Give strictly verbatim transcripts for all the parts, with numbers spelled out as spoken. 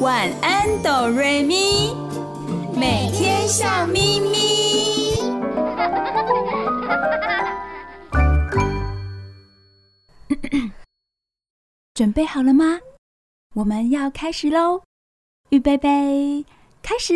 晚安哆瑞咪，每天笑咪咪。准备好了吗？我们要开始咯，预备备，开始。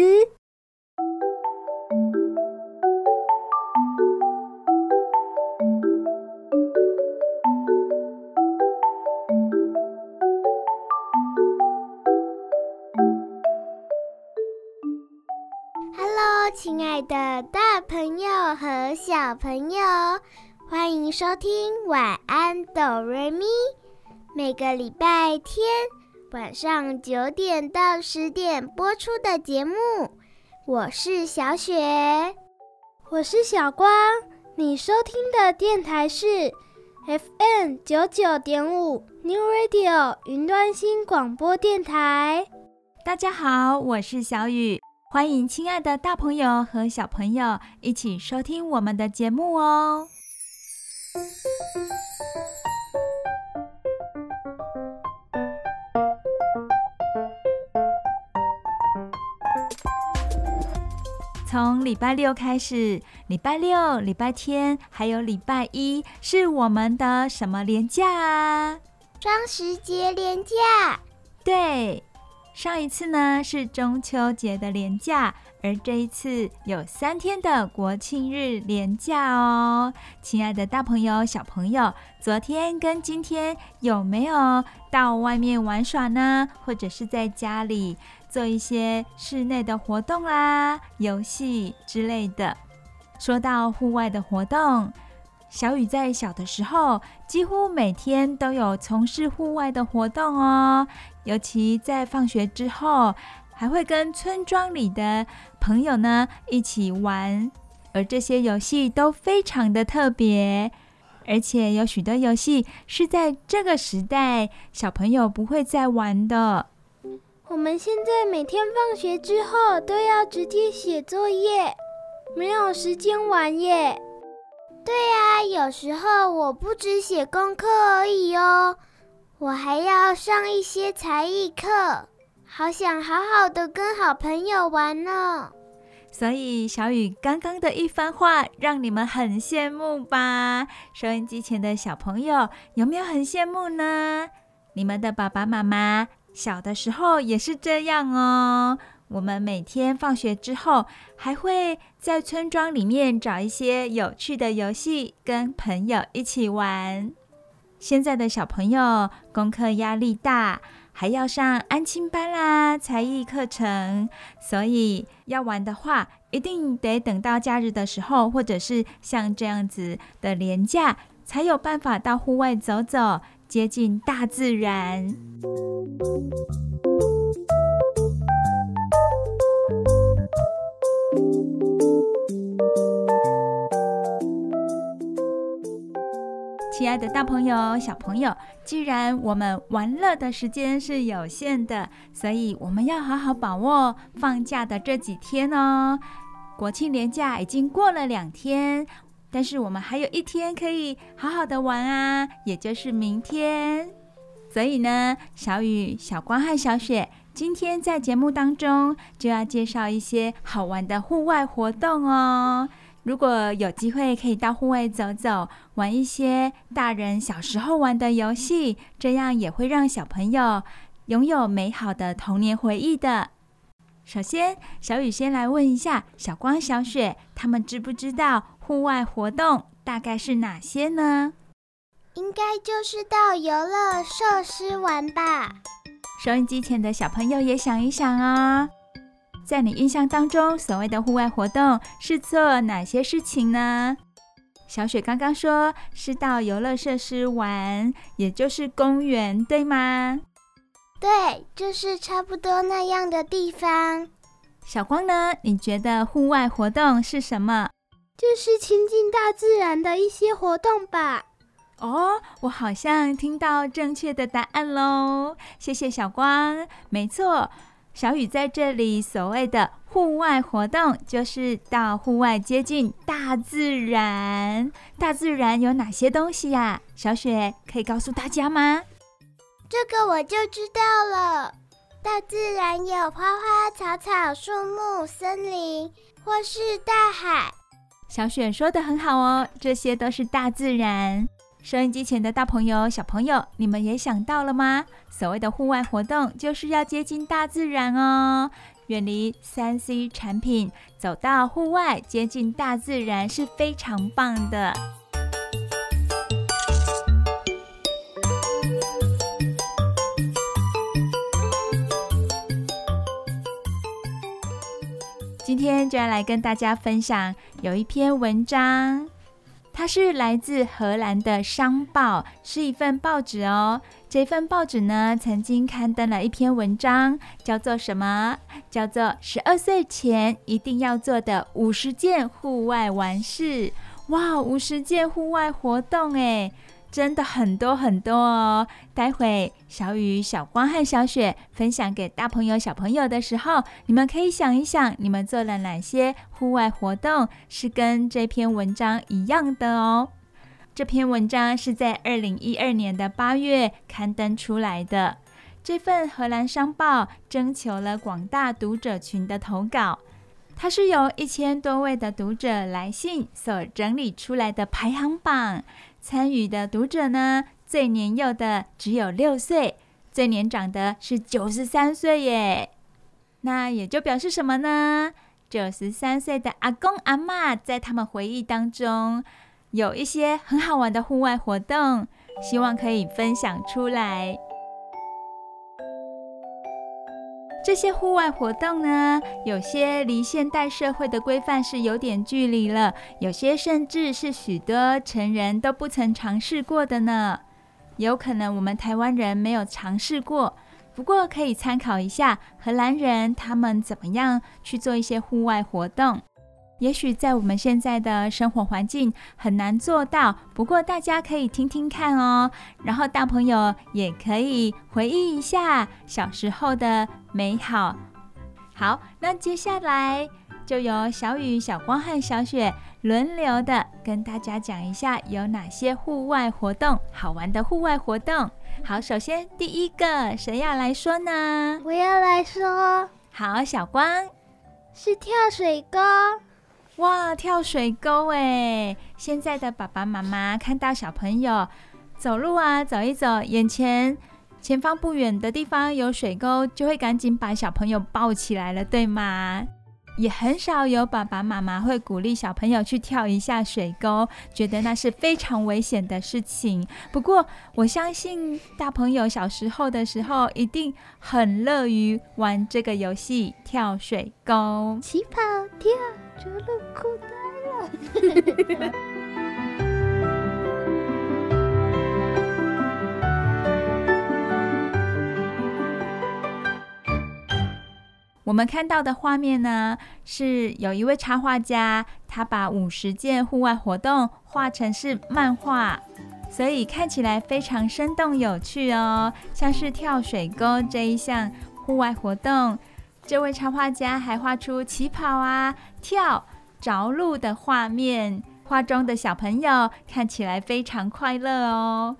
亲爱的大朋友和小朋友，欢迎收听晚安哆瑞咪，每个礼拜天晚上九点到十点播出的节目。我是小雪，我是小光。你收听的电台是 F M 九十九点五 New Radio 云端新广播电台。大家好，我是小雨，欢迎亲爱的大朋友和小朋友一起收听我们的节目哦。从礼拜六开始，礼拜六、礼拜天还有礼拜一是我们的什么连假啊？双十节连假。对，上一次呢是中秋节的连假，而这一次有三天的国庆日连假哦。亲爱的大朋友小朋友，昨天跟今天有没有到外面玩耍呢？或者是在家里做一些室内的活动啦、游戏之类的。说到户外的活动，小雨在小的时候几乎每天都有从事户外的活动哦，尤其在放学之后还会跟村庄里的朋友呢一起玩，而这些游戏都非常的特别，而且有许多游戏是在这个时代小朋友不会再玩的。我们现在每天放学之后都要直接写作业，没有时间玩耶。对啊，有时候我不只写功课而已哦，我还要上一些才艺课，好想好好的跟好朋友玩呢。所以小雨刚刚的一番话让你们很羡慕吧？收音机前的小朋友有没有很羡慕呢？你们的爸爸妈妈小的时候也是这样哦。我们每天放学之后还会在村庄里面找一些有趣的游戏跟朋友一起玩。现在的小朋友功课压力大，还要上安亲班啦、才艺课程，所以要玩的话一定得等到假日的时候，或者是像这样子的连假才有办法到户外走走，接近大自然。亲爱的大朋友小朋友，既然我们玩乐的时间是有限的，所以我们要好好把握放假的这几天哦。国庆连假已经过了两天，但是我们还有一天可以好好的玩啊，也就是明天。所以呢，小雨、小光和小雪今天在节目当中就要介绍一些好玩的户外活动哦。如果有机会可以到户外走走，玩一些大人小时候玩的游戏，这样也会让小朋友拥有美好的童年回忆的。首先，小雨先来问一下小光、小雪，他们知不知道户外活动大概是哪些呢？应该就是到游乐设施玩吧。收音机前的小朋友也想一想哦，在你印象当中，所谓的户外活动是做哪些事情呢？小雪刚刚说是到游乐设施玩，也就是公园，对吗？对，就是差不多那样的地方。小光呢，你觉得户外活动是什么？就是亲近大自然的一些活动吧。哦，我好像听到正确的答案咯，谢谢小光。没错，小雨在这里所谓的户外活动就是到户外接近大自然。大自然有哪些东西呀、啊？小雪可以告诉大家吗？这个我就知道了，大自然有花花草草、树木、森林，或是大海。小雪说得很好哦，这些都是大自然。收音机前的大朋友、小朋友，你们也想到了吗？所谓的户外活动就是要接近大自然哦，远离 三 C 产品，走到户外接近大自然是非常棒的。今天就要来跟大家分享有一篇文章，它是来自荷兰的商报，是一份报纸哦。这份报纸呢，曾经刊登了一篇文章，叫做什么？叫做十二岁前一定要做的五十件户外玩事。哇，五十件户外活动耶，真的很多很多哦。待会小雨、小光和小雪分享给大朋友、小朋友的时候，你们可以想一想，你们做了哪些户外活动是跟这篇文章一样的哦。这篇文章是在二零一二年的八月刊登出来的。这份荷兰商报征求了广大读者群的投稿，它是由一千多位的读者来信所整理出来的排行榜。参与的读者呢，最年幼的只有六岁，最年长的是九十三岁耶。那也就表示什么呢？九十三岁的阿公阿嬷在他们回忆当中，有一些很好玩的户外活动，希望可以分享出来。这些户外活动呢，有些离现代社会的规范是有点距离了，有些甚至是许多成人都不曾尝试过的呢。有可能我们台湾人没有尝试过，不过可以参考一下荷兰人他们怎么样去做一些户外活动。也许在我们现在的生活环境很难做到，不过大家可以听听看哦，然后大朋友也可以回忆一下小时候的美好。好，那接下来就由小雨、小光和小雪轮流的跟大家讲一下有哪些户外活动，好玩的户外活动。好，首先第一个，谁要来说呢？我要来说。好，小光。是跳水沟。哇，跳水沟耶！现在的爸爸妈妈看到小朋友走路啊，走一走，眼前前方不远的地方有水沟，就会赶紧把小朋友抱起来了，对吗？也很少有爸爸妈妈会鼓励小朋友去跳一下水沟，觉得那是非常危险的事情。不过我相信大朋友小时候的时候一定很乐于玩这个游戏，跳水沟，起跑跳，除了裤带了我们看到的画面呢，是有一位插画家，他把五十件户外活动画成是漫画，所以看起来非常生动有趣哦。像是跳水沟这一项户外活动，这位插画家还画出起跑啊、跳、着陆的画面，画中的小朋友看起来非常快乐哦。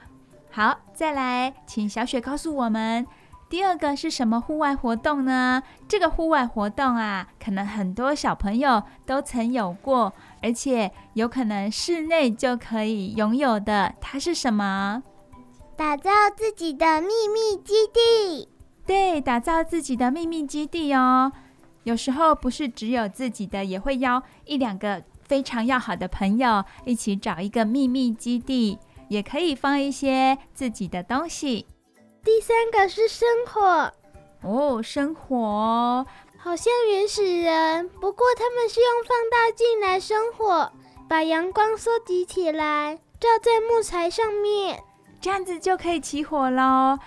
好，再来，请小雪告诉我们第二个是什么户外活动呢？这个户外活动啊，可能很多小朋友都曾有过，而且有可能室内就可以拥有的，它是什么？打造自己的秘密基地。对，打造自己的秘密基地哦。有时候不是只有自己的，也会邀一两个非常要好的朋友一起找一个秘密基地，也可以放一些自己的东西。第三个是生火哦，生火好像原始人，不过他们是用放大镜来生火，把阳光收集起来，照在木材上面，这样子就可以起火咯。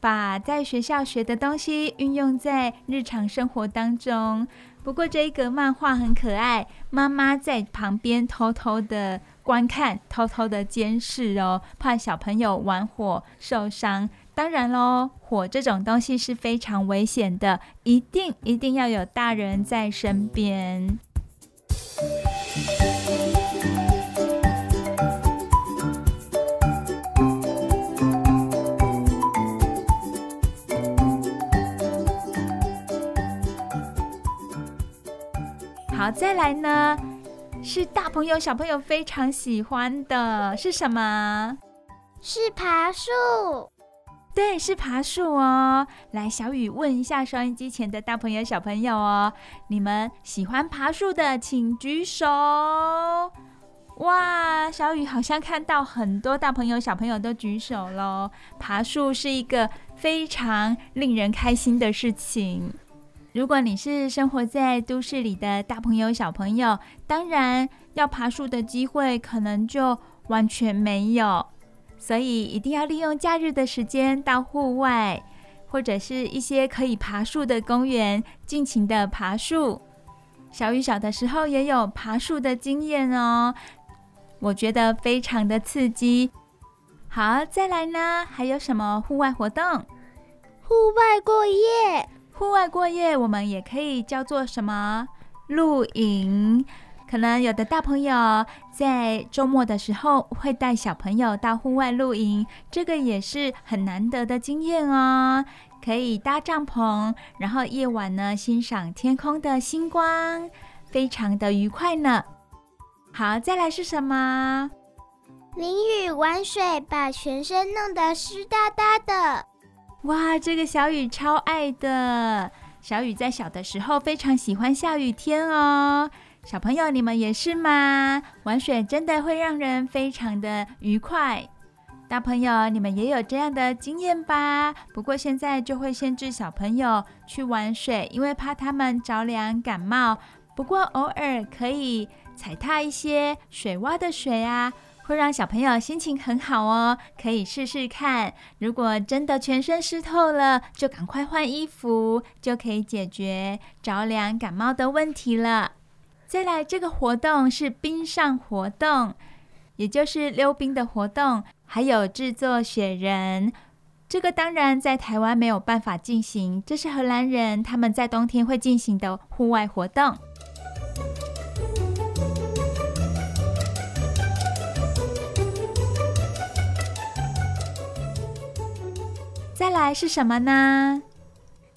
把在学校学的东西运用在日常生活当中。不过这一个漫画很可爱，妈妈在旁边偷偷的观看，偷偷的监视哦，怕小朋友玩火受伤。当然咯，火这种东西是非常危险的，一定一定要有大人在身边。好，再来呢是大朋友小朋友非常喜欢的，是什么？是爬树。对，是爬树哦。来，小雨问一下收音机前的大朋友小朋友哦，你们喜欢爬树的请举手。哇，小雨好像看到很多大朋友小朋友都举手咯。爬树是一个非常令人开心的事情。如果你是生活在都市里的大朋友小朋友，当然要爬树的机会可能就完全没有，所以一定要利用假日的时间到户外，或者是一些可以爬树的公园，尽情的爬树。小雨小的时候也有爬树的经验哦，我觉得非常的刺激。好，再来呢，还有什么户外活动？户外过夜。户外过夜我们也可以叫做什么？露营。可能有的大朋友在周末的时候会带小朋友到户外露营，这个也是很难得的经验哦。可以搭帐篷，然后夜晚呢欣赏天空的星光，非常的愉快呢。好，再来是什么？淋雨玩水，把全身弄得湿哒哒的。哇，这个小雨超爱的。小雨在小的时候非常喜欢下雨天哦。小朋友，你们也是吗？玩水真的会让人非常的愉快。大朋友，你们也有这样的经验吧？不过现在就会限制小朋友去玩水，因为怕他们着凉感冒。不过偶尔可以踩踏一些水洼的水啊，会让小朋友心情很好哦，可以试试看。如果真的全身湿透了，就赶快换衣服，就可以解决着凉感冒的问题了。再来，这个活动是冰上活动，也就是溜冰的活动，还有制作雪人。这个当然在台湾没有办法进行，这是荷兰人他们在冬天会进行的户外活动。再来是什么呢？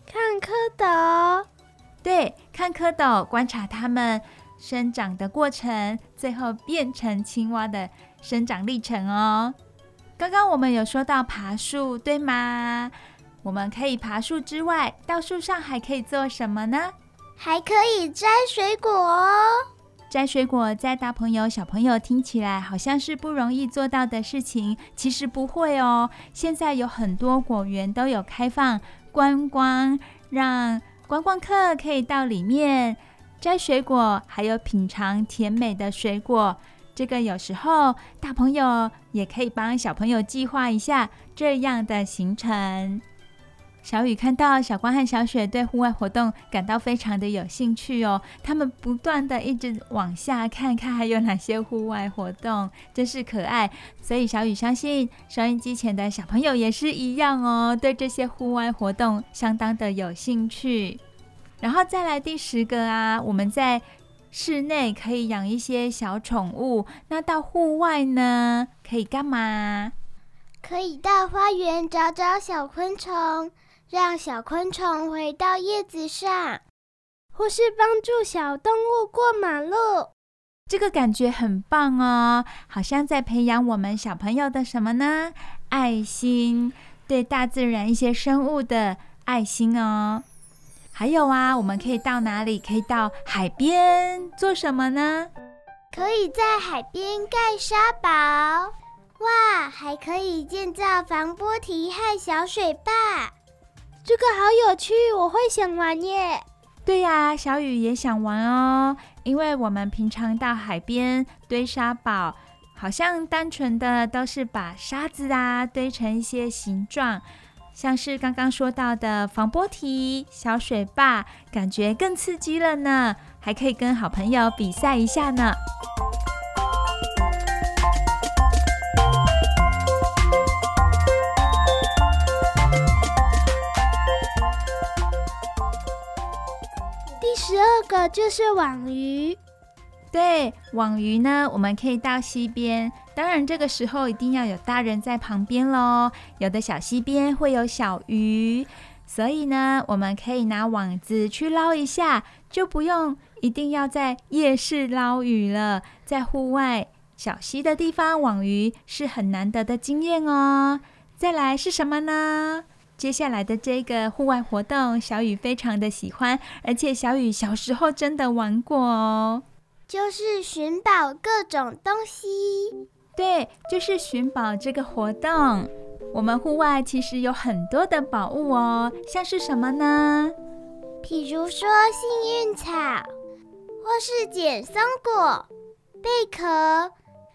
看蝌蚪。对，看蝌蚪，观察它们生长的过程，最后变成青蛙的生长历程哦。刚刚我们有说到爬树，对吗？我们可以爬树之外，到树上还可以做什么呢？还可以摘水果哦。摘水果在大朋友小朋友听起来好像是不容易做到的事情，其实不会哦。现在有很多果园都有开放观光，让观光客可以到里面摘水果，还有品尝甜美的水果。这个有时候大朋友也可以帮小朋友计划一下这样的行程。小雨看到小光和小雪对户外活动感到非常的有兴趣哦，他们不断的一直往下看看还有哪些户外活动，真是可爱。所以小雨相信收音机前的小朋友也是一样哦，对这些户外活动相当的有兴趣。然后再来第十个啊，我们在室内可以养一些小宠物，那到户外呢，可以干嘛？可以到花园找找小昆虫，让小昆虫回到叶子上，或是帮助小动物过马路。这个感觉很棒哦，好像在培养我们小朋友的什么呢？爱心，对大自然一些生物的爱心哦。还有啊，我们可以到哪里？可以到海边做什么呢？可以在海边盖沙堡。哇，还可以建造防波堤和小水坝。这个好有趣，我会想玩耶。对呀、啊，小雨也想玩哦。因为我们平常到海边堆沙堡，好像单纯的都是把沙子啊堆成一些形状，像是刚刚说到的防波堤、小水坝，感觉更刺激了呢，还可以跟好朋友比赛一下呢。第十二个就是网鱼。对，网鱼呢，我们可以到溪边，当然这个时候一定要有大人在旁边咯。有的小溪边会有小鱼，所以呢我们可以拿网子去捞一下，就不用一定要在夜市捞鱼了，在户外小溪的地方网鱼是很难得的经验哦。再来是什么呢？接下来的这个户外活动，小雨非常的喜欢，而且小雨小时候真的玩过哦，就是寻宝各种东西。对，就是寻宝这个活动。我们户外其实有很多的宝物哦，像是什么呢？比如说幸运草，或是捡松果、贝壳，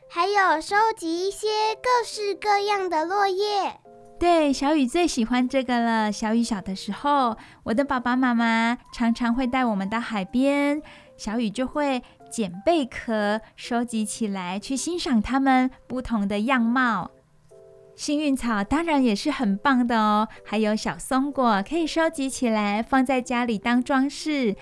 还有收集一些各式各样的落叶。对，小雨最喜欢这个了。小雨小的时候，我的爸爸妈妈常常会带我们到海边，小雨就会捡贝壳，收集起来去欣赏它们不同的样貌。幸运草当然也是很棒的哦，还有小松果可以收集起来放在家里当装饰。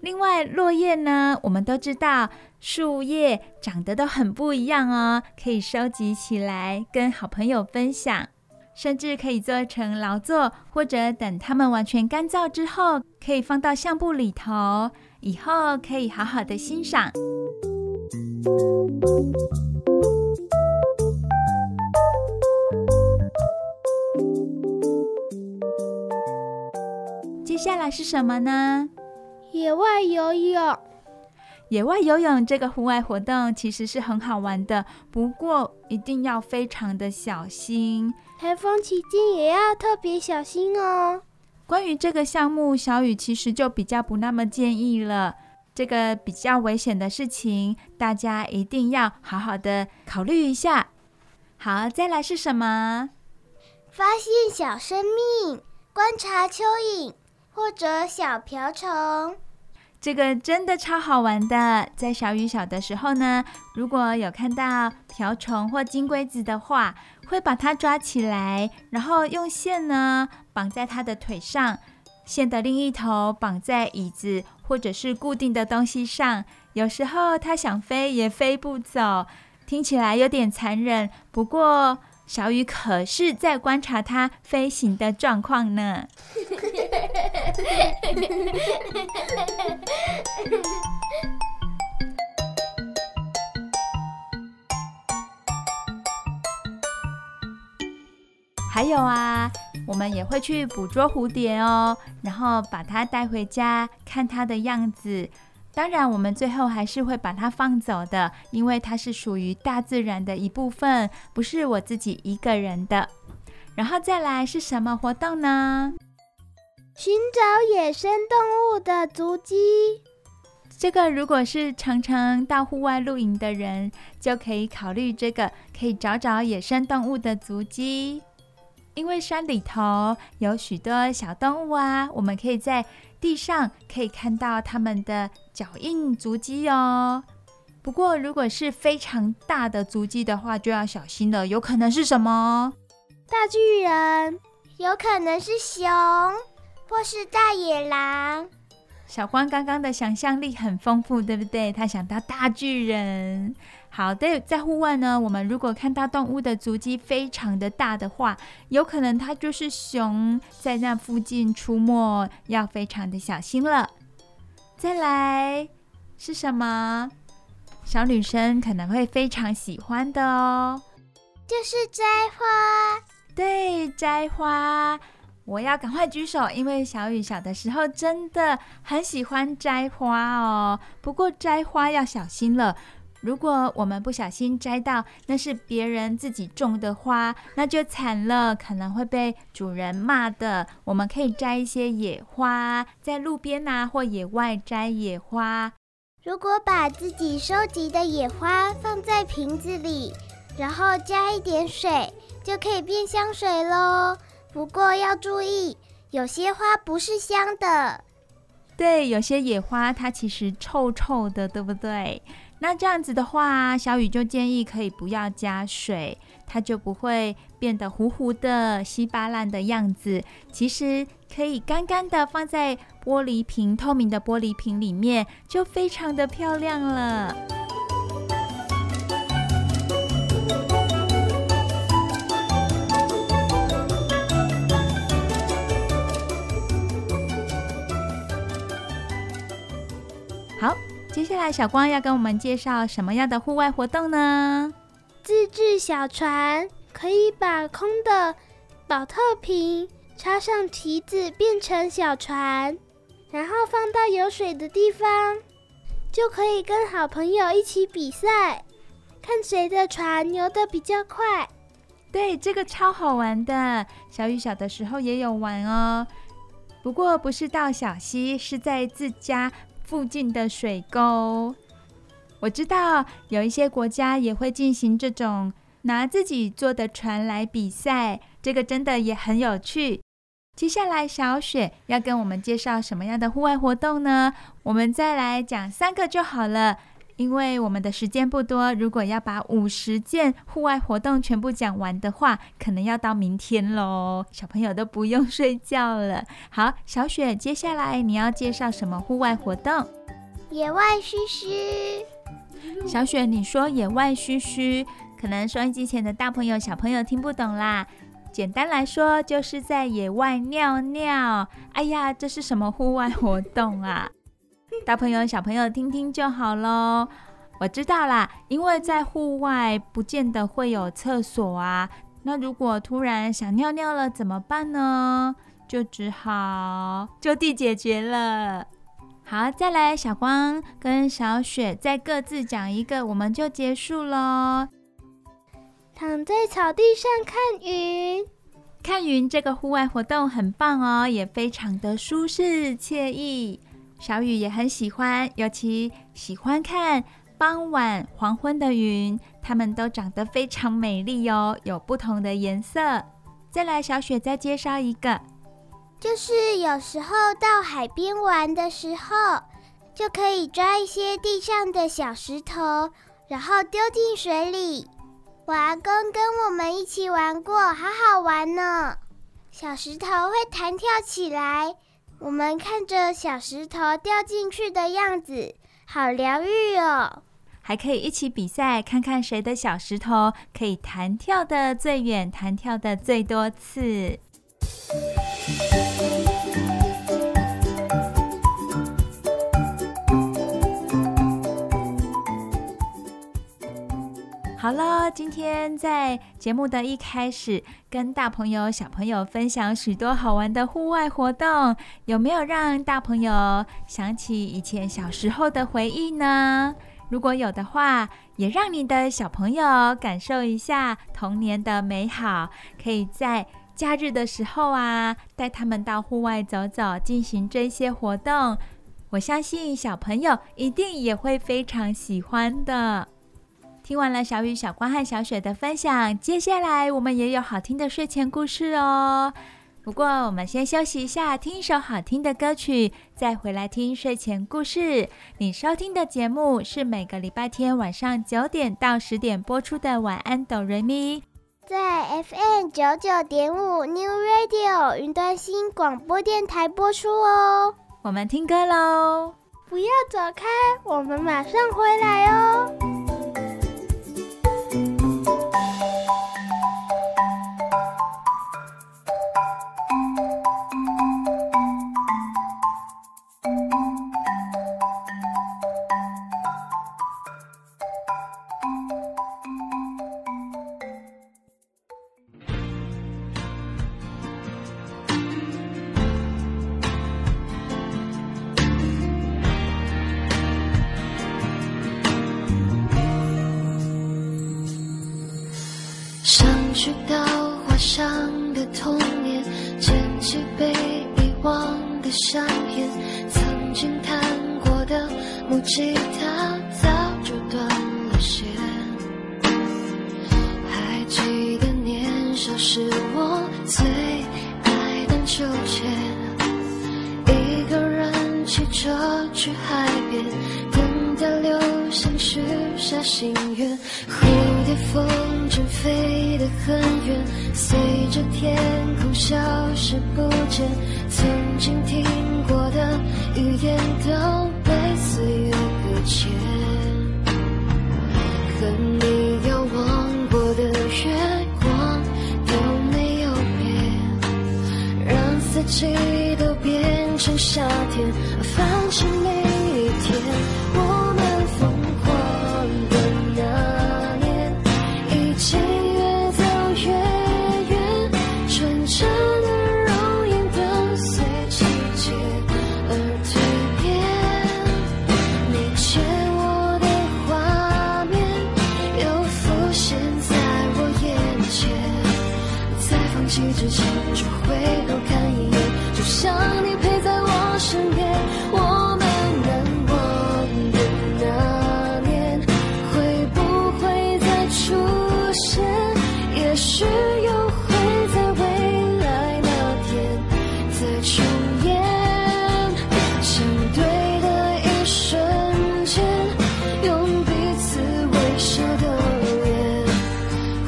另外落叶呢，我们都知道树叶长得都很不一样哦，可以收集起来跟好朋友分享，甚至可以做成劳作，或者等它们完全干燥之后可以放到相簿里头，以后可以好好的欣赏。接下来是什么呢？野外游泳。野外游泳这个户外活动其实是很好玩的，不过一定要非常的小心，台风期间也要特别小心哦。关于这个项目，小雨其实就比较不那么建议了，这个比较危险的事情大家一定要好好的考虑一下。好，再来是什么？发现小生命，观察蚯蚓或者小瓢虫，这个真的超好玩的。在小雨小的时候呢，如果有看到瓢虫或金龟子的话，会把它抓起来，然后用线呢绑在它的腿上，线的另一头绑在椅子或者是固定的东西上，有时候它想飞也飞不走，听起来有点残忍，不过小雨可是在观察它飞行的状况呢。还有啊，我们也会去捕捉蝴蝶哦，然后把它带回家，看它的样子。当然我们最后还是会把它放走的，因为它是属于大自然的一部分，不是我自己一个人的。然后再来是什么活动呢？寻找野生动物的足迹。这个如果是常常到户外露营的人，就可以考虑这个，可以找找野生动物的足迹。因为山里头有许多小动物啊，我们可以在地上可以看到它们的脚印足迹哦。不过如果是非常大的足迹的话，就要小心了，有可能是什么？大巨人，有可能是熊，或是大野狼。小光刚刚的想象力很丰富，对不对？他想到大巨人。好的，在户外呢，我们如果看到动物的足迹非常的大的话，有可能它就是熊在那附近出没，要非常的小心了。再来是什么？小女生可能会非常喜欢的哦，就是摘花。对，摘花。我要赶快举手，因为小雨小的时候真的很喜欢摘花哦。不过摘花要小心了，如果我们不小心摘到那是别人自己种的花，那就惨了，可能会被主人骂的。我们可以摘一些野花，在路边啊或野外摘野花。如果把自己收集的野花放在瓶子里，然后加一点水，就可以变香水咯。不过要注意，有些花不是香的。对，有些野花它其实臭臭的，对不对？那这样子的话，小雨就建议可以不要加水，它就不会变得糊糊的稀巴烂的样子。其实可以干干的放在玻璃瓶，透明的玻璃瓶里面，就非常的漂亮了。好，接下来小光要跟我们介绍什么样的户外活动呢？自制小船，可以把空的保特瓶插上旗子变成小船，然后放到有水的地方，就可以跟好朋友一起比赛，看谁的船游得比较快。对，这个超好玩的，小雨小的时候也有玩哦。不过不是到小溪，是在自家附近的水沟。我知道有一些国家也会进行这种拿自己做的船来比赛，这个真的也很有趣。接下来小雪要跟我们介绍什么样的户外活动呢？我们再来讲三个就好了，因为我们的时间不多，如果要把五十件户外活动全部讲完的话，可能要到明天咯，小朋友都不用睡觉了。好，小雪，接下来你要介绍什么户外活动？野外嘘嘘。小雪，你说野外嘘嘘，可能收音机前的大朋友小朋友听不懂啦。简单来说，就是在野外尿尿。哎呀，这是什么户外活动啊？大朋友小朋友听听就好咯。我知道啦，因为在户外不见得会有厕所啊，那如果突然想尿尿了怎么办呢？就只好就地解决了。好，再来小光跟小雪再各自讲一个，我们就结束咯。躺在草地上看云，看云这个户外活动很棒哦，也非常的舒适惬意，小雨也很喜欢，尤其喜欢看傍晚黄昏的云，它们都长得非常美丽哦，有不同的颜色。再来小雪再介绍一个，就是有时候到海边玩的时候，就可以抓一些地上的小石头，然后丢进水里。我阿公跟我们一起玩过，好好玩呢，小石头会弹跳起来，我们看着小石头掉进去的样子，好疗愈哦。还可以一起比赛，看看谁的小石头可以弹跳的最远，弹跳的最多次。好了，今天在节目的一开始跟大朋友小朋友分享许多好玩的户外活动，有没有让大朋友想起以前小时候的回忆呢？如果有的话，也让你的小朋友感受一下童年的美好，可以在假日的时候啊，带他们到户外走走，进行这些活动，我相信小朋友一定也会非常喜欢的。听完了小雨、小光和小雪的分享，接下来我们也有好听的睡前故事哦。不过我们先休息一下，听一首好听的歌曲，再回来听睡前故事。你收听的节目是每个礼拜天晚上九点到十点播出的《晚安Doremi》，在 F M 九九点五 New Radio 云端新广播电台播出哦。我们听歌喽，不要走开，我们马上回来哦。四季都变成夏天，放晴每一天。想你陪在我身边，我们能忘的那年会不会再出现，也许又会在未来那天再重演，相对的一瞬间用彼此微笑的脸，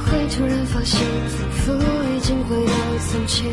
会突然发现仿佛已经回到从前。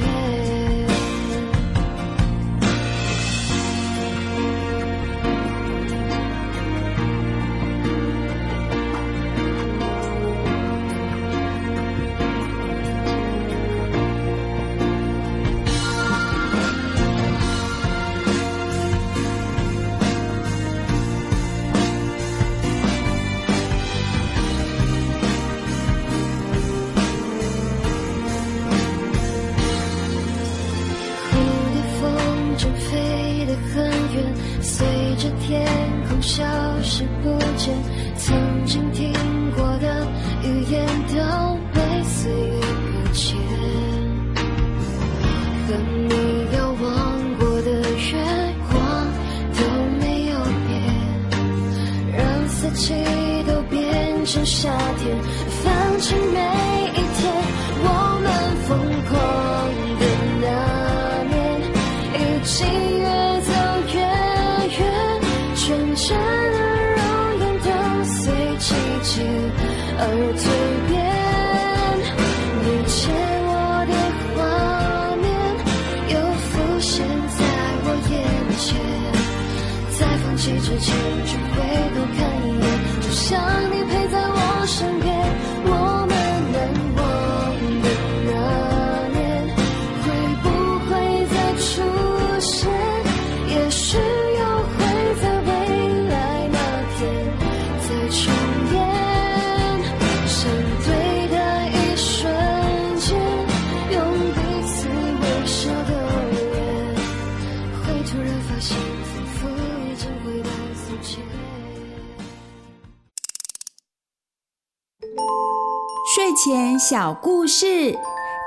睡前小故事，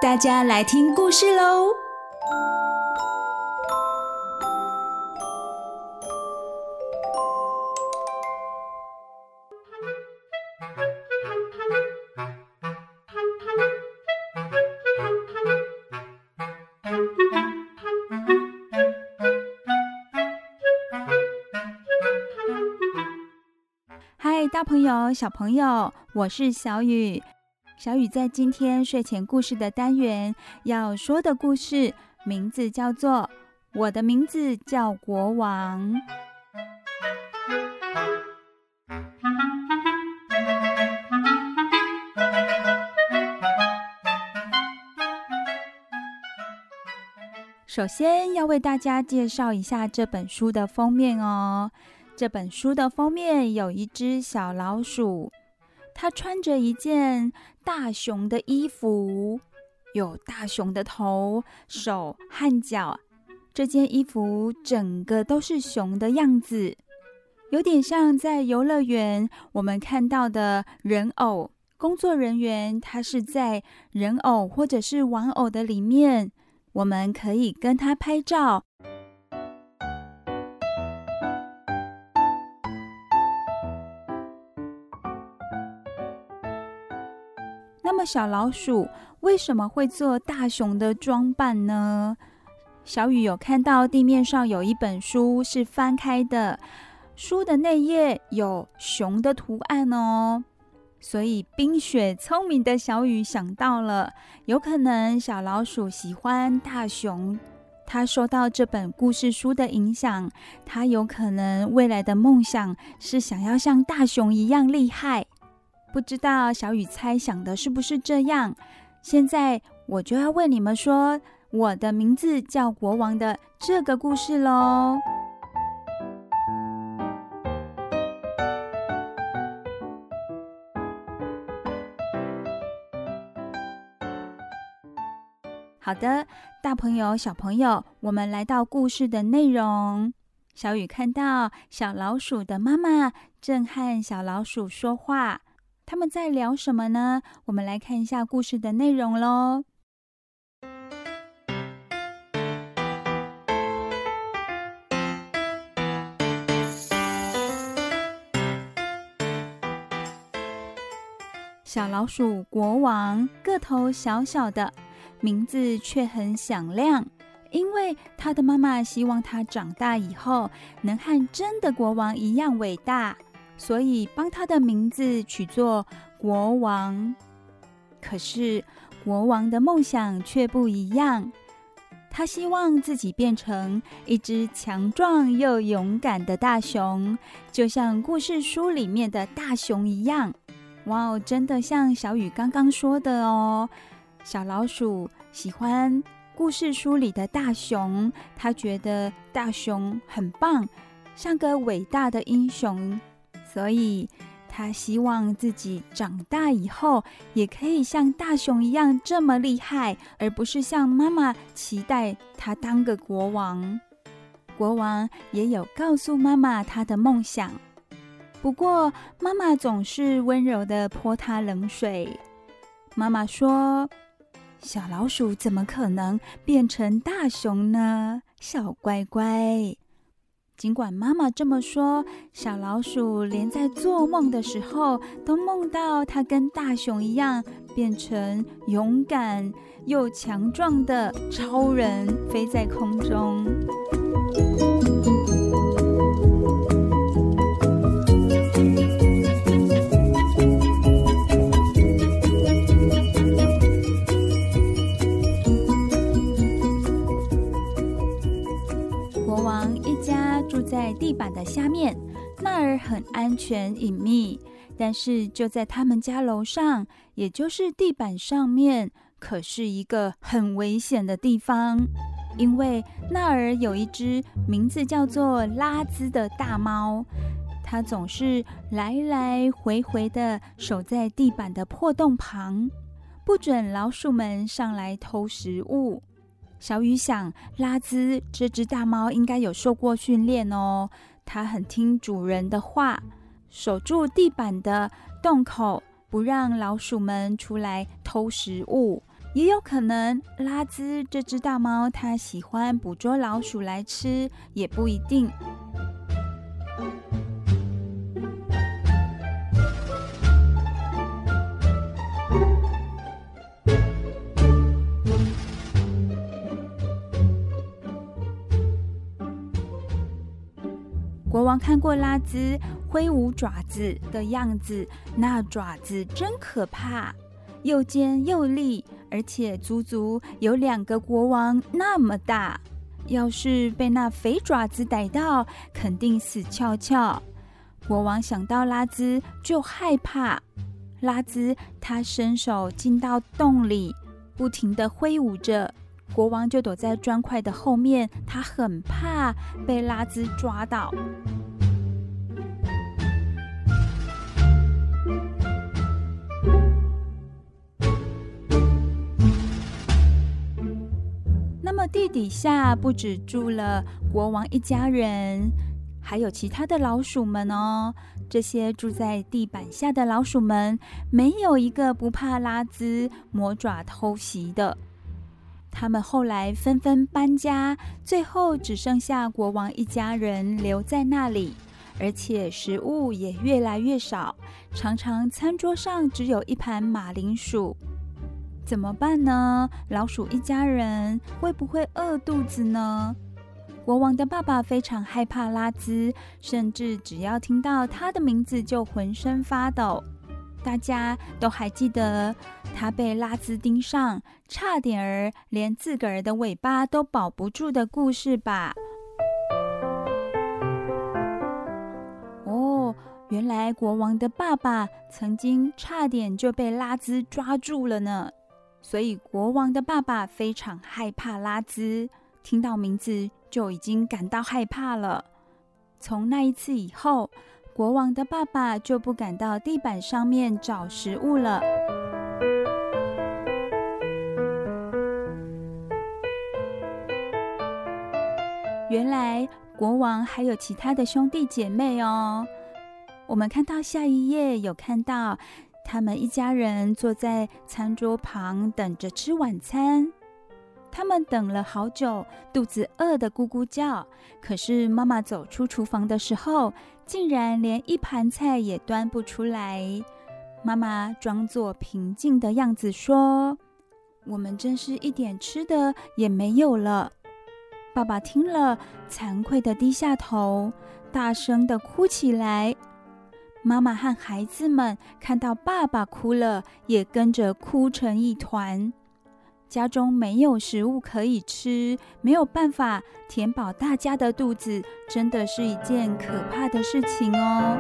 大家来听故事喽。嗨，大朋友、小朋友，我是小雨。小雨在今天睡前故事的单元要说的故事名字叫做我的名字叫国王。首先要为大家介绍一下这本书的封面哦。这本书的封面有一只小老鼠，他穿着一件大熊的衣服，有大熊的头、手和脚。这件衣服整个都是熊的样子，有点像在游乐园我们看到的人偶。工作人员他是在人偶或者是玩偶的里面，我们可以跟他拍照。那么小老鼠为什么会做大熊的装扮呢？小雨有看到地面上有一本书是翻开的，书的内页有熊的图案哦，所以冰雪聪明的小雨想到了，有可能小老鼠喜欢大熊，他受到这本故事书的影响，他有可能未来的梦想是想要像大熊一样厉害。不知道小雨猜想的是不是这样？现在我就要问你们说，我的名字叫国王的这个故事咯。好的，大朋友、小朋友，我们来到故事的内容。小雨看到小老鼠的妈妈正和小老鼠说话。他们在聊什么呢？我们来看一下故事的内容咯。小老鼠国王个头小小的，名字却很响亮，因为他的妈妈希望他长大以后能和真的国王一样伟大，所以帮他的名字取作国王。可是国王的梦想却不一样，他希望自己变成一只强壮又勇敢的大熊，就像故事书里面的大熊一样。哇哦，真的像小雨刚刚说的哦，小老鼠喜欢故事书里的大熊，他觉得大熊很棒，像个伟大的英雄，所以他希望自己长大以后也可以像大熊一样这么厉害，而不是像妈妈期待他当个国王。国王也有告诉妈妈他的梦想，不过妈妈总是温柔地泼他冷水。妈妈说，小老鼠怎么可能变成大熊呢？小乖乖。尽管妈妈这么说，小老鼠连在做梦的时候都梦到它跟大熊一样变成勇敢又强壮的超人，飞在空中。在地板的下面，那儿很安全隐秘，但是就在他们家楼上，也就是地板上面，可是一个很危险的地方，因为那儿有一只名字叫做拉兹的大猫，它总是来来回回的守在地板的破洞旁，不准老鼠们上来偷食物。小雨想，拉兹这只大猫应该有受过训练哦，它很听主人的话，守住地板的洞口，不让老鼠们出来偷食物。也有可能拉兹这只大猫它喜欢捕捉老鼠来吃，也不一定。国王看过拉兹挥舞爪子的样子，那爪子真可怕，又尖又利，而且足足有两个国王那么大。要是被那肥爪子逮到，肯定死翘翘。国王想到拉兹就害怕，拉兹他伸手进到洞里，不停地挥舞着，国王就躲在砖块的后面，他很怕被拉兹抓到。那么地底下不止住了国王一家人，还有其他的老鼠们哦。这些住在地板下的老鼠们，没有一个不怕拉兹魔爪偷袭的。他们后来纷纷搬家，最后只剩下国王一家人留在那里，而且食物也越来越少，常常餐桌上只有一盘马铃薯。怎么办呢？老鼠一家人会不会饿肚子呢？国王的爸爸非常害怕拉兹，甚至只要听到他的名字就浑身发抖。大家都还记得他被拉兹盯上，差点儿连自个儿的尾巴都保不住的故事吧？哦，原来国王的爸爸曾经差点就被拉兹抓住了呢，所以国王的爸爸非常害怕拉兹，听到名字就已经感到害怕了。从那一次以后，国王的爸爸就不敢到地板上面找食物了。原来国王还有其他的兄弟姐妹哦。我们看到下一页有看到，他们一家人坐在餐桌旁等着吃晚餐。他们等了好久，肚子饿得咕咕叫，可是妈妈走出厨房的时候，竟然连一盘菜也端不出来。妈妈装作平静的样子说：“我们真是一点吃的也没有了。”爸爸听了，惭愧地低下头，大声地哭起来。妈妈和孩子们看到爸爸哭了，也跟着哭成一团。家中没有食物可以吃，没有办法填饱大家的肚子，真的是一件可怕的事情哦。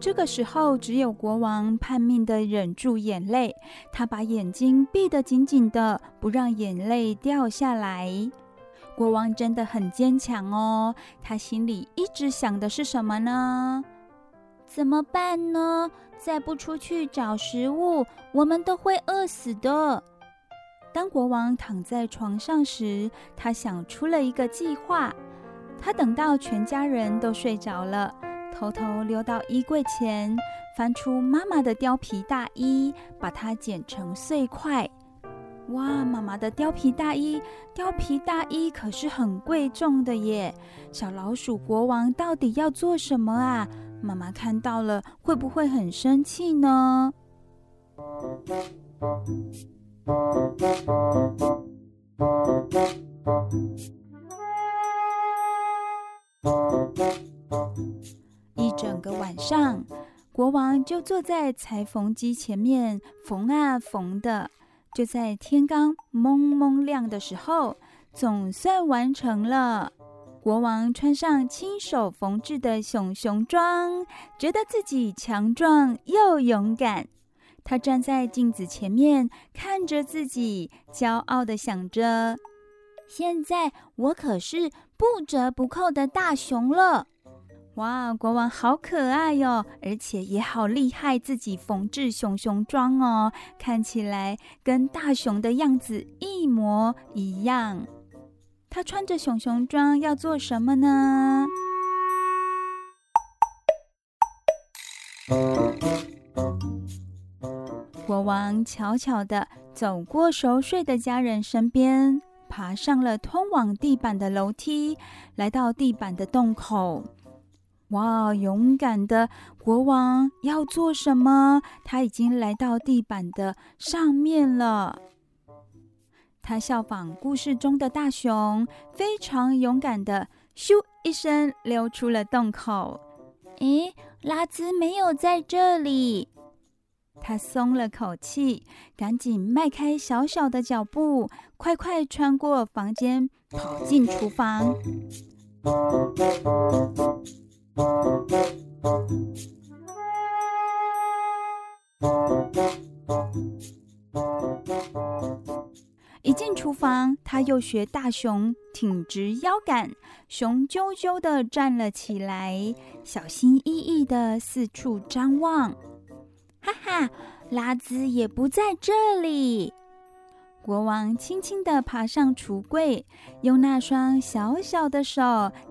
这个时候，只有国王拼命地忍住眼泪，他把眼睛闭得紧紧的，不让眼泪掉下来。国王真的很坚强哦，他心里一直想的是什么呢？怎么办呢？再不出去找食物，我们都会饿死的。当国王躺在床上时，他想出了一个计划。他等到全家人都睡着了，偷偷溜到衣柜前，翻出妈妈的貂皮大衣，把它剪成碎块。哇，妈妈的貂皮大衣，貂皮大衣可是很贵重的耶！小老鼠国王到底要做什么啊？妈妈看到了会不会很生气呢？一整个晚上，国王就坐在裁缝机前面缝啊缝的。就在天刚蒙蒙亮的时候，总算完成了。国王穿上亲手缝制的熊熊装，觉得自己强壮又勇敢。他站在镜子前面，看着自己，骄傲地想着：现在我可是不折不扣的大熊了。哇，国王好可爱哟、哦，而且也好厉害，自己缝制熊熊装哦，看起来跟大熊的样子一模一样。他穿着熊熊装要做什么呢？国王悄悄地走过熟睡的家人身边，爬上了通往地板的楼梯，来到地板的洞口。哇，勇敢的国王要做什么？他已经来到地板的上面了。他效仿故事中的大熊，非常勇敢的咻一声溜出了洞口。诶，拉兹没有在这里。他松了口气，赶紧迈开小小的脚步，快快穿过房间，跑进厨房。一进厨房，他又学大熊挺直腰杆，雄赳赳地站了起来，小心翼翼地四处张望。哈哈，拉兹也不在这里。国王轻轻地爬上橱柜，用那双小小的手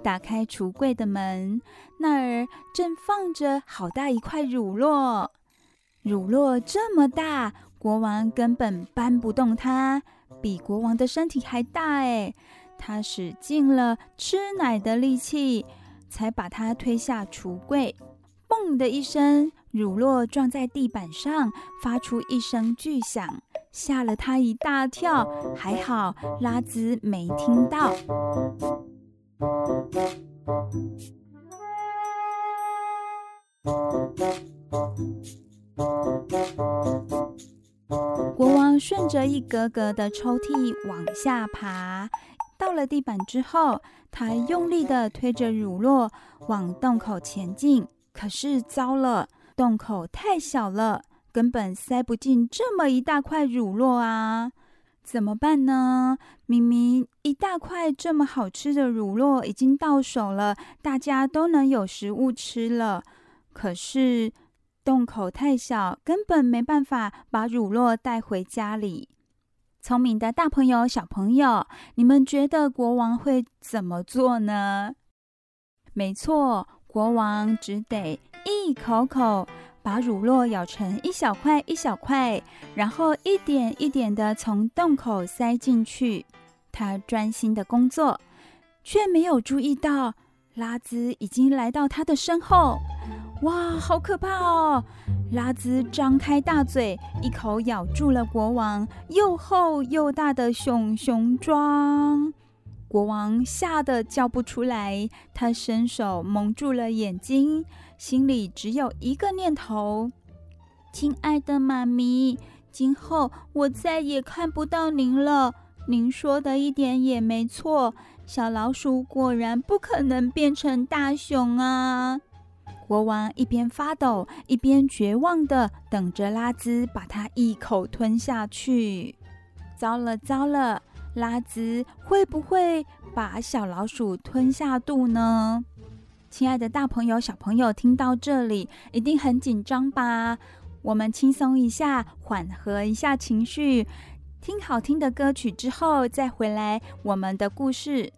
打开橱柜的门，那儿正放着好大一块乳酪。乳酪这么大，国王根本搬不动它，比国王的身体还大哎！他使尽了吃奶的力气，才把它推下橱柜。嘣的一声，乳酪撞在地板上，发出一声巨响。吓了他一大跳，还好拉兹没听到。国王顺着一格格的抽屉往下爬，到了地板之后，他用力地推着乳酪往洞口前进。可是糟了，洞口太小了，根本塞不进这么一大块乳酪啊！怎么办呢？明明一大块这么好吃的乳酪已经到手了，大家都能有食物吃了，可是洞口太小，根本没办法把乳酪带回家里。聪明的大朋友、小朋友，你们觉得国王会怎么做呢？没错，国王只得一一口口把乳酪咬成一小块一小块，然后一点一点的从洞口塞进去。他专心的工作，却没有注意到拉兹已经来到他的身后。哇，好可怕哦！拉兹张开大嘴，一口咬住了国王又厚又大的熊熊装。国王吓得叫不出来，他伸手蒙住了眼睛，心里只有一个念头：亲爱的妈咪，今后我再也看不到您了。您说的一点也没错，小老鼠果然不可能变成大熊啊！国王一边发抖，一边绝望地等着拉兹把它一口吞下去。糟了糟了，拉兹会不会把小老鼠吞下肚呢？亲爱的大朋友、小朋友，听到这里一定很紧张吧？我们轻松一下，缓和一下情绪，听好听的歌曲之后再回来我们的故事。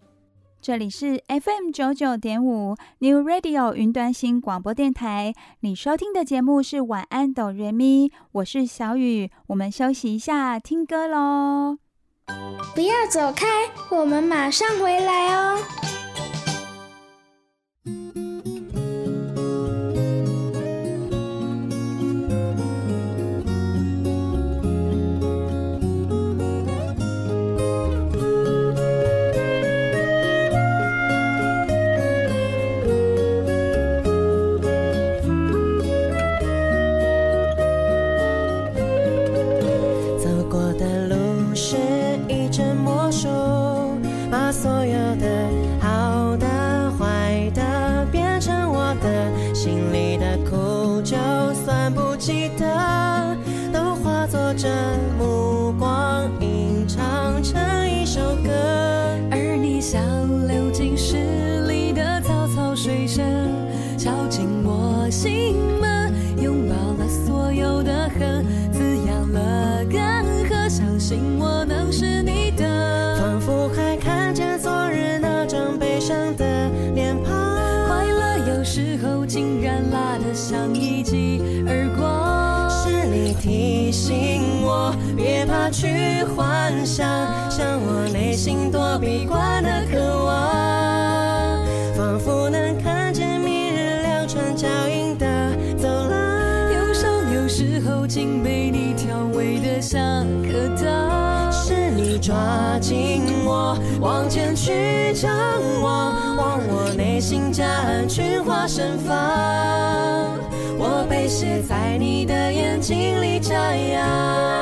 这里是 F M 九十九点五 New Radio 云端新广播电台，你收听的节目是晚安哆瑞咪，我是小雨，我们休息一下，听歌咯。不要走开，我们马上回来哦。抓紧我，往前去掌握，往我内心夹岸群花盛放。我被写在你的眼睛里张扬。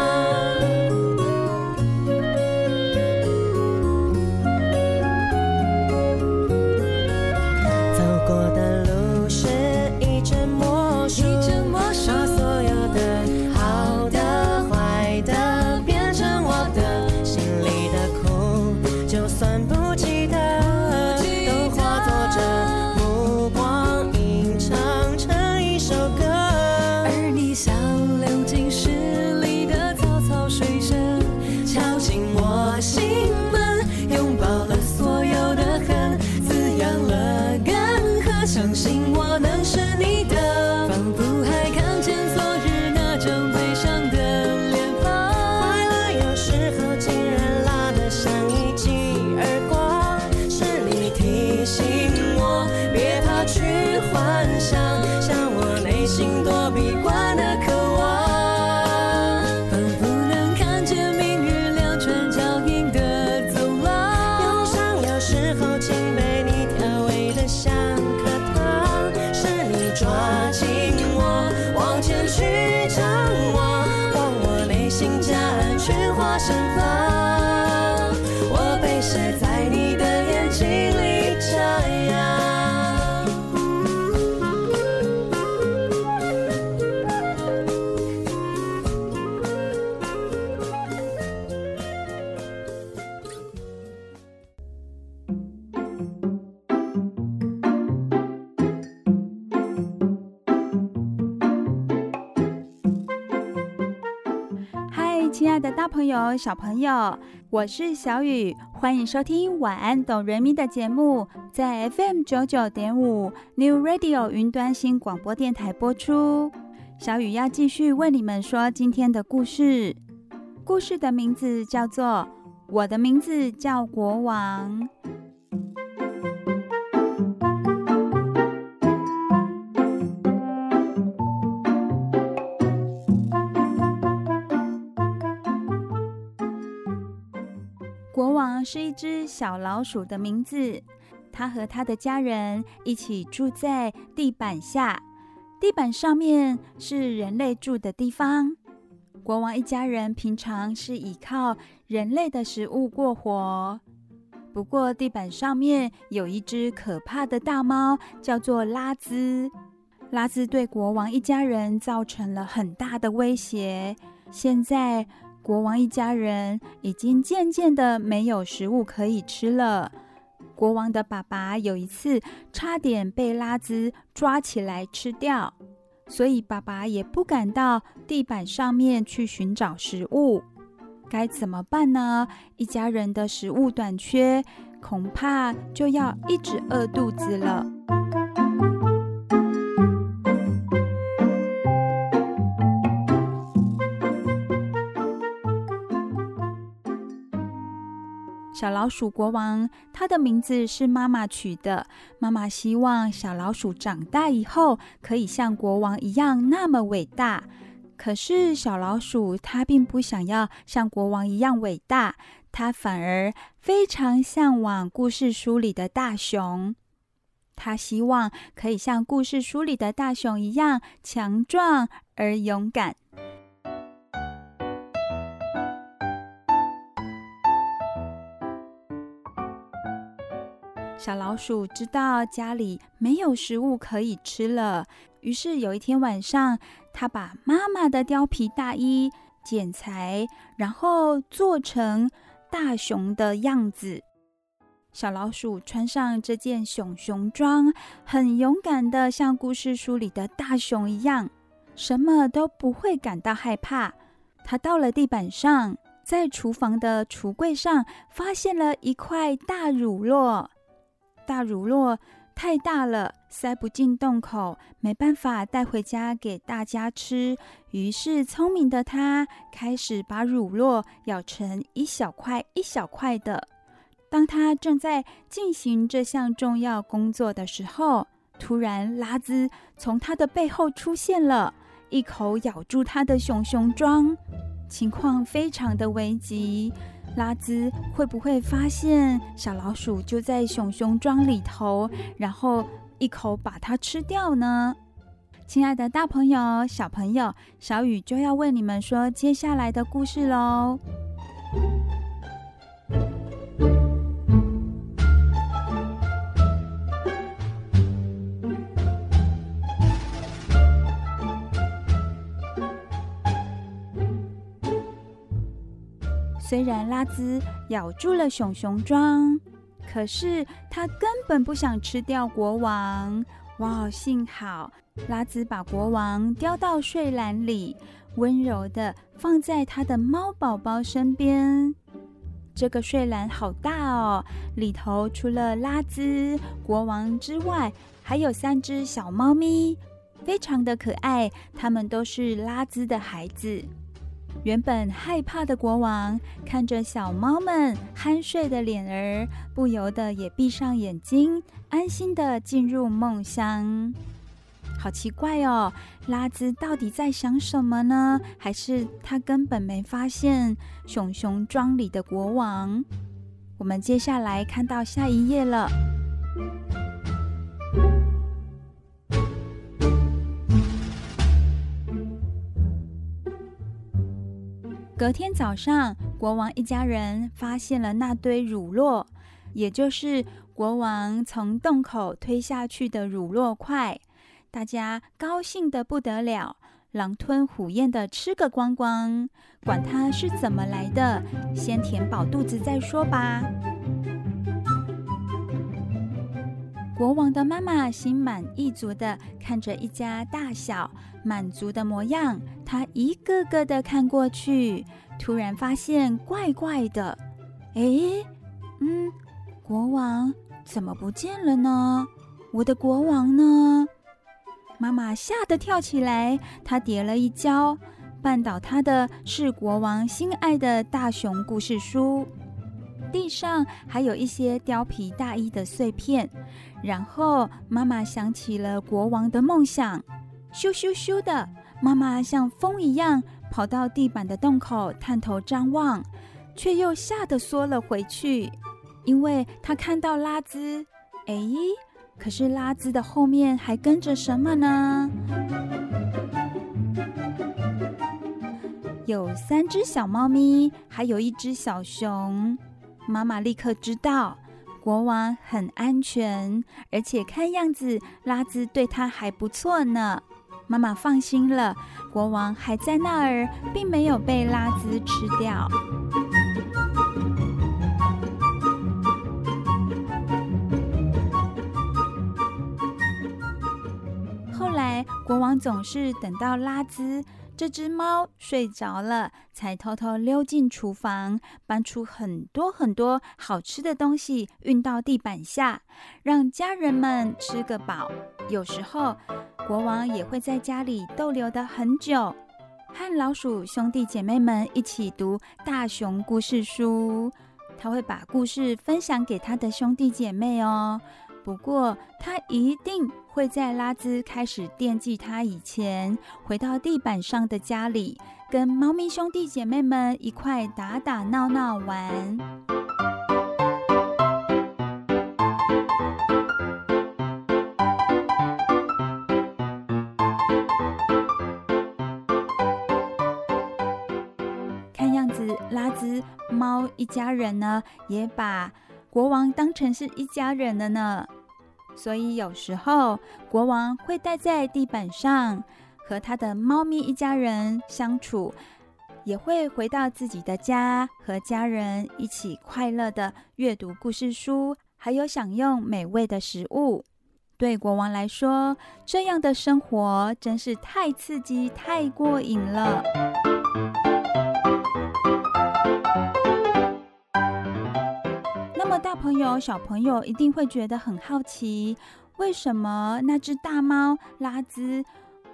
亲爱的大朋友、小朋友，我是小雨，欢迎收听晚安懂 Remy 的节目，在 F M 九十九点五 New Radio 云端新广播电台播出。小雨要继续为你们说今天的故事，故事的名字叫做我的名字叫国王。国王是一只小老鼠的名字，他和他的家人一起住在地板下，地板上面是人类住的地方。国王一家人平常是依靠人类的食物过活，不过地板上面有一只可怕的大猫，叫做拉兹。拉兹对国王一家人造成了很大的威胁，现在国王一家人已经渐渐的没有食物可以吃了。国王的爸爸有一次差点被拉兹抓起来吃掉，所以爸爸也不敢到地板上面去寻找食物。该怎么办呢？一家人的食物短缺，恐怕就要一直饿肚子了。小老鼠国王，他的名字是妈妈取的。妈妈希望小老鼠长大以后可以像国王一样那么伟大。可是小老鼠他并不想要像国王一样伟大，他反而非常向往故事书里的大熊。他希望可以像故事书里的大熊一样强壮而勇敢。小老鼠知道家里没有食物可以吃了，于是有一天晚上，他把妈妈的貂皮大衣剪裁，然后做成大熊的样子。小老鼠穿上这件熊熊装，很勇敢的像故事书里的大熊一样，什么都不会感到害怕。他到了地板上，在厨房的橱柜上发现了一块大乳酪。大乳酪太大了，塞不进洞口，没办法带回家给大家吃。于是聪明的他开始把乳酪咬成一小块一小块的。当他正在进行这项重要工作的时候，突然拉兹从他的背后出现了，一口咬住他的熊熊装。情况非常的危急，拉兹会不会发现小老鼠就在熊熊装里头，然后一口把它吃掉呢？亲爱的大朋友、小朋友，小雨就要为你们说接下来的故事咯。虽然拉兹咬住了熊熊装，可是他根本不想吃掉国王。哇，幸好拉兹把国王叼到睡篮里，温柔地放在他的猫宝宝身边。这个睡篮好大哦，里头除了拉兹、国王之外，还有三只小猫咪，非常的可爱，它们都是拉兹的孩子。原本害怕的国王看着小猫们酣睡的脸儿，不由得也闭上眼睛，安心的进入梦乡。好奇怪哦，拉兹到底在想什么呢？还是他根本没发现熊熊装里的国王？我们接下来看到下一页了。隔天早上，国王一家人发现了那堆乳酪，也就是国王从洞口推下去的乳酪块。大家高兴得不得了，狼吞虎咽地吃个光光，管它是怎么来的，先填饱肚子再说吧。国王的妈妈心满意足地看着一家大小满足的模样，她一个个地看过去，突然发现怪怪的，诶，嗯，国王怎么不见了呢？我的国王呢？妈妈吓得跳起来，她跌了一跤，绊倒她的是国王心爱的大熊故事书，地上还有一些貂皮大衣的碎片。然后妈妈想起了国王的梦想，咻咻咻的，妈妈像风一样跑到地板的洞口探头张望，却又吓得缩了回去，因为她看到拉兹。哎，可是拉兹的后面还跟着什么呢？有三只小猫咪，还有一只小熊。妈妈立刻知道国王很安全，而且看样子拉兹对他还不错呢。妈妈放心了，国王还在那儿，并没有被拉兹吃掉。后来国王总是等到拉兹这只猫睡着了，才偷偷溜进厨房，搬出很多很多好吃的东西运到地板下，让家人们吃个饱。有时候国王也会在家里逗留得很久，和老鼠兄弟姐妹们一起读大熊故事书，他会把故事分享给他的兄弟姐妹哦。不过他一定会在拉兹开始惦记他以前，回到地板上的家里，跟猫咪兄弟姐妹们一块打打闹闹玩。看样子拉兹猫一家人呢，也把国王当成是一家人了呢。所以有时候国王会待在地板上和他的猫咪一家人相处，也会回到自己的家和家人一起快乐的阅读故事书，还有享用美味的食物。对国王来说，这样的生活真是太刺激太过瘾了。大朋友小朋友一定会觉得很好奇，为什么那只大猫拉兹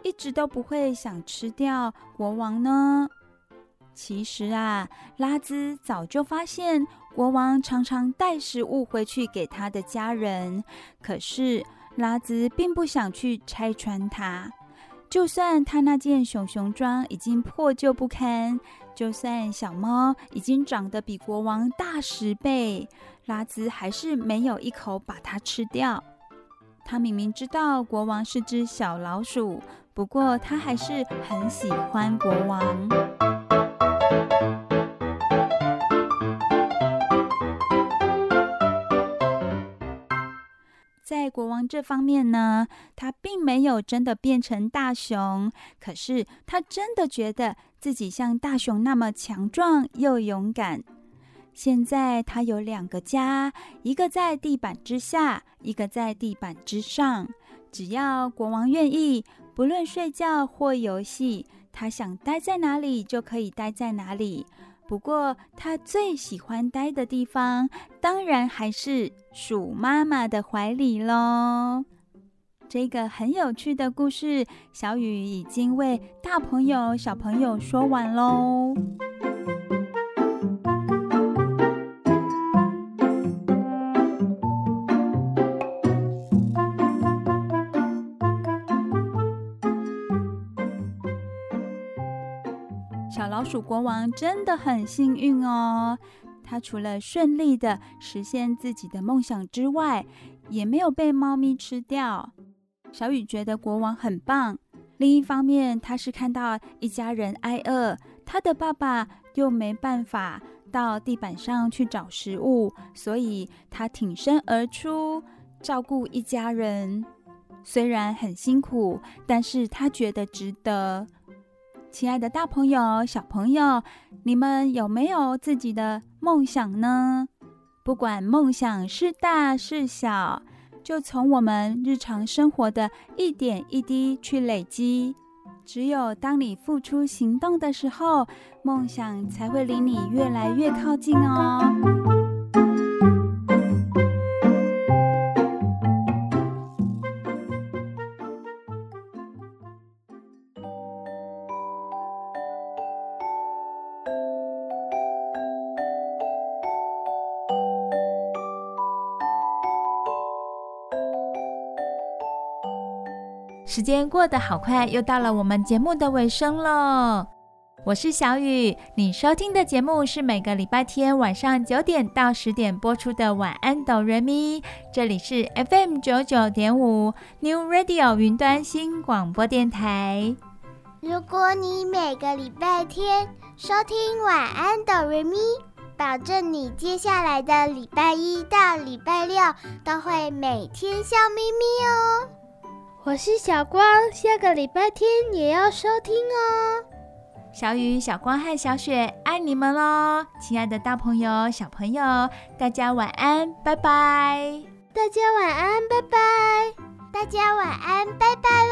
一直都不会想吃掉国王呢？其实啊，拉兹早就发现国王常常带食物回去给他的家人，可是拉兹并不想去拆穿它。就算他那件熊熊装已经破旧不堪，就算小猫已经长得比国王大十倍，拉兹还是没有一口把它吃掉。他明明知道国王是只小老鼠，不过他还是很喜欢国王。在国王这方面呢，他并没有真的变成大熊，可是他真的觉得自己像大熊那么强壮又勇敢。现在他有两个家，一个在地板之下，一个在地板之上。只要国王愿意，不论睡觉或游戏，他想待在哪里就可以待在哪里。不过他最喜欢待的地方，当然还是鼠妈妈的怀里咯。这个很有趣的故事，小雨已经为大朋友小朋友说完咯。小老鼠国王真的很幸运哦，他除了顺利的实现自己的梦想之外，也没有被猫咪吃掉。小雨觉得国王很棒，另一方面他是看到一家人挨饿，他的爸爸又没办法到地板上去找食物，所以他挺身而出照顾一家人。虽然很辛苦，但是他觉得值得。亲爱的大朋友小朋友，你们有没有自己的梦想呢？不管梦想是大是小，就从我们日常生活的一点一滴去累积，只有当你付出行动的时候，梦想才会离你越来越靠近哦。时间过得好快，又到了我们节目的尾声了。我是小雨，你收听的节目是每个礼拜天晚上九点到十点播出的晚安哆瑞咪，这里是 F M 九十九点五 New Radio 云端新广播电台。如果你每个礼拜天收听晚安哆瑞咪，保证你接下来的礼拜一到礼拜六都会每天笑咪咪哦。我是小光，下个礼拜天也要收听哦。小雨、小光和小雪爱你们咯，亲爱的大朋友、小朋友，大家晚安，拜拜。大家晚安，拜拜。大家晚安，拜拜。